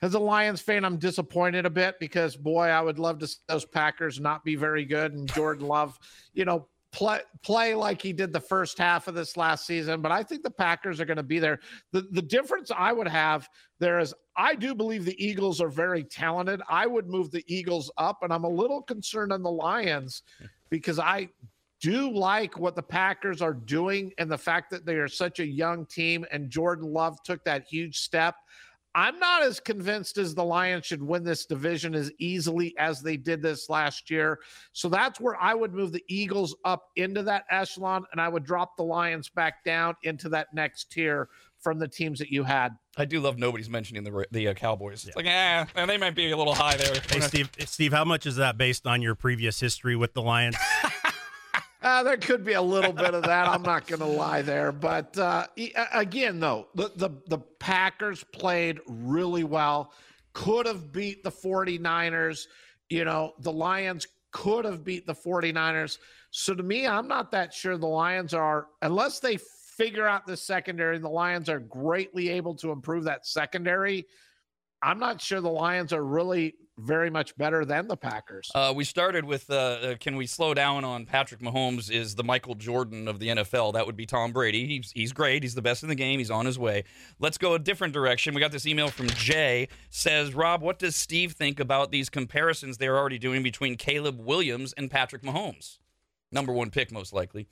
As a Lions fan, I'm disappointed a bit, because, boy, I would love to see those Packers not be very good, and Jordan Love, you know, play play like he did the first half of this last season. But I think the Packers are going to be there. The, the difference I would have there is, I do believe the Eagles are very talented. I would move the Eagles up, and I'm a little concerned on the Lions, because I do like what the Packers are doing, and the fact that they are such a young team, and Jordan Love took that huge step. I'm not as convinced as the Lions should win this division as easily as they did this last year. So that's where I would move the Eagles up into that echelon, and I would drop the Lions back down into that next tier from the teams that you had. I do love nobody's mentioning the the uh, Cowboys. It's yeah. like, eh, they might be a little high there. Hey, Steve, Steve, how much is that based on your previous history with the Lions? Uh, there could be a little bit of that. I'm not going to lie there. But uh, again, though, the, the, the Packers played really well, could have beat the 49ers. You know, the Lions could have beat the 49ers. So to me, I'm not that sure the Lions are, unless they figure out the secondary, and the Lions are greatly able to improve that secondary, I'm not sure the Lions are really very much better than the Packers. Uh, we started with, uh, uh, can we slow down on Patrick Mahomes is the Michael Jordan of the N F L. That would be Tom Brady. He's, he's great. He's the best in the game. He's on his way. Let's go a different direction. We got this email from Jay. Says, Rob, what does Steve think about these comparisons they're already doing between Caleb Williams and Patrick Mahomes? Number one pick, most likely.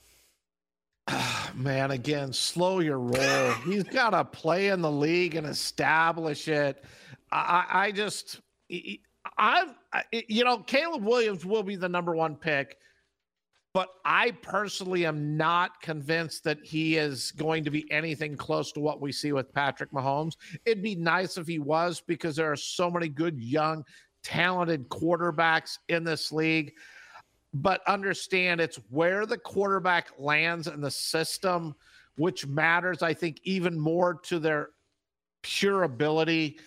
Oh, man, again, slow your roll. He's got to play in the league and establish it. I, I just... I've, you know, Caleb Williams will be the number one pick, but I personally am not convinced that he is going to be anything close to what we see with Patrick Mahomes. It'd be nice if he was, because there are so many good, young, talented quarterbacks in this league. But understand, it's where the quarterback lands in the system, which matters, I think, even more to their pure ability.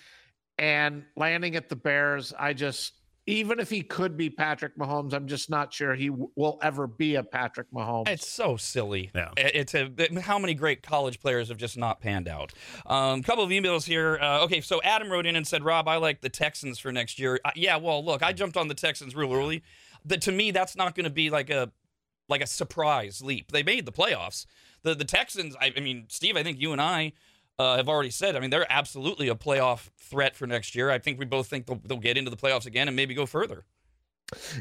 And landing at the Bears, I just, even if he could be Patrick Mahomes, I'm just not sure he w- will ever be a Patrick Mahomes. It's so silly. Yeah. It's a, it, how many great college players have just not panned out. A um, couple of emails here. Uh, okay, so Adam wrote in and said, Rob, I like the Texans for next year. Uh, yeah, well, look, I jumped on the Texans real early. The, to me, that's not going to be like a like a surprise leap. They made the playoffs. The, the Texans, I, I mean, Steve, I think you and I, Uh, have already said, I mean, they're absolutely a playoff threat for next year. I think we both think they'll, they'll get into the playoffs again and maybe go further.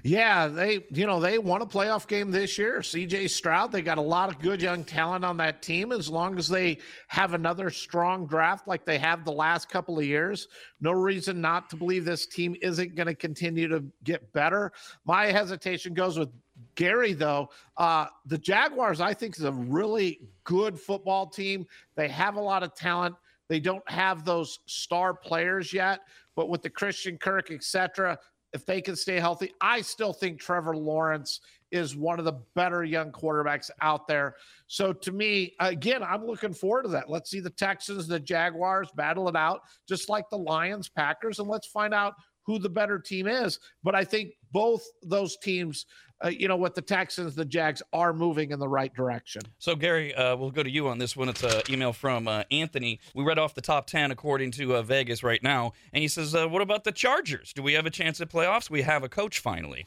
Yeah, they, you know, they won a playoff game this year. C J Stroud, they got a lot of good young talent on that team. As long as they have another strong draft like they have the last couple of years, no reason not to believe this team isn't going to continue to get better. My hesitation goes with Gary, though. Uh, the Jaguars, I think, is a really good football team. They have a lot of talent. They don't have those star players yet, but with the Christian Kirk, et cetera, if they can stay healthy, I still think Trevor Lawrence is one of the better young quarterbacks out there. So to me, again, I'm looking forward to that. Let's see the Texans, the Jaguars battle it out, just like the Lions, Packers, and let's find out who the better team is. But I think both those teams, uh, you know, with the Texans, the Jags, are moving in the right direction. So, Gary, uh, we'll go to you on this one. It's an email from uh, Anthony. We read off the top ten according to uh, Vegas right now. And he says, uh, what about the Chargers? Do we have a chance at playoffs? We have a coach finally.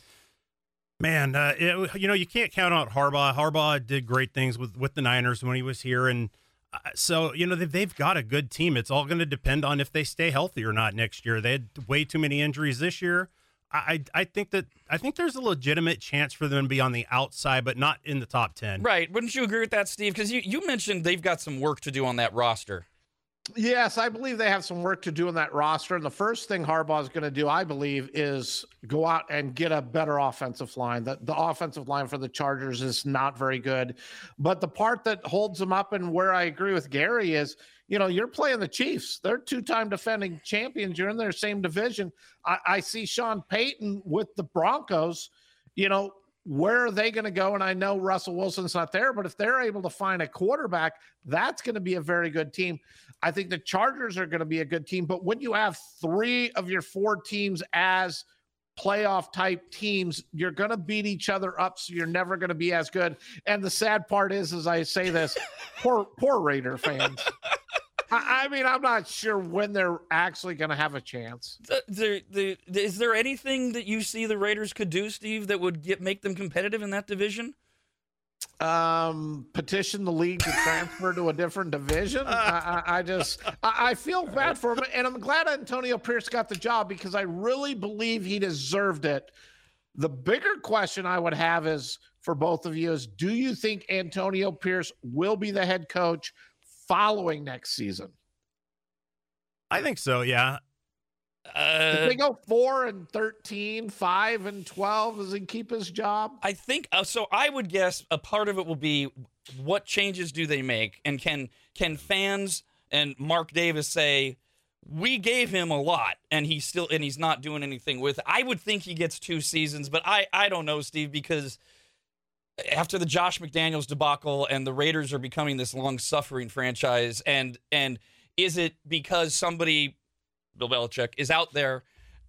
Man, uh, it, you know, you can't count out Harbaugh. Harbaugh did great things with, with the Niners when he was here. And uh, so, you know, they've, they've got a good team. It's all going to depend on if they stay healthy or not next year. They had way too many injuries this year. I I think that I think there's a legitimate chance for them to be on the outside, but not in the top ten. Right. Wouldn't you agree with that, Steve? Because you, you mentioned they've got some work to do on that roster. Yes, I believe they have some work to do on that roster. And the first thing Harbaugh is going to do, I believe, is go out and get a better offensive line. The, the offensive line for the Chargers is not very good. But the part that holds them up, and where I agree with Gary, is, you know, you're playing the Chiefs. They're two-time defending champions. You're in their same division. I, I see Sean Payton with the Broncos. You know, where are they going to go? And I know Russell Wilson's not there, but if they're able to find a quarterback, that's going to be a very good team. I think the Chargers are going to be a good team. But when you have three of your four teams as playoff-type teams, you're going to beat each other up, so you're never going to be as good. And the sad part is, as I say this, poor, poor Raider fans. I mean, I'm not sure when they're actually going to have a chance. The, the, the, is there anything that you see the Raiders could do, Steve, that would get, make them competitive in that division? Um, petition the league to transfer to a different division. I, I, I just, I, I feel bad for him, and I'm glad Antonio Pierce got the job, because I really believe he deserved it. The bigger question I would have is for both of you is, do you think Antonio Pierce will be the head coach following next season? I think so, yeah. Uh, if they go four and thirteen, five and twelve, does he keep his job? I think uh, so. I would guess a part of it will be, what changes do they make? And can can fans and Mark Davis say, we gave him a lot and he's still and he's not doing anything with it? I would think he gets two seasons, but I, I don't know, Steve, because after the Josh McDaniels debacle and the Raiders are becoming this long-suffering franchise, and and is it because somebody, Bill Belichick, is out there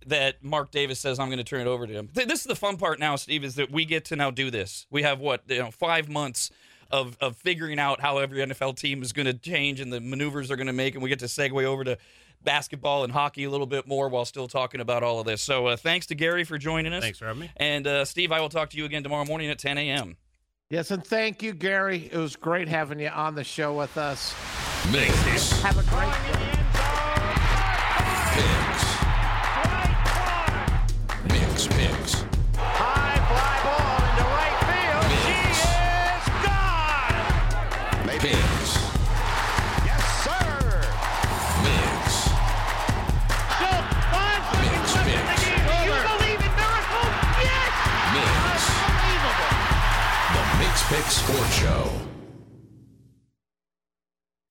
that Mark Davis says, I'm going to turn it over to him? This is the fun part now, Steve, is that we get to now do this. We have, what, you know, five months of of figuring out how every N F L team is going to change and the maneuvers they're going to make, and we get to segue over to basketball and hockey a little bit more while still talking about all of this. So uh, thanks to Gary for joining us. Thanks for having me. And uh, Steve, I will talk to you again tomorrow morning at ten a.m. Yes, and thank you, Gary. It was great having you on the show with us. Make this. Have a great day. Mix, mix. High fly ball into right field. Mix. She is gone. Maybe. Mix. Yes, sir. Mix. Still five seconds left in the game. Do you believe in miracles? Yes. Mix. Unbelievable. The Mix Pick Sports Show.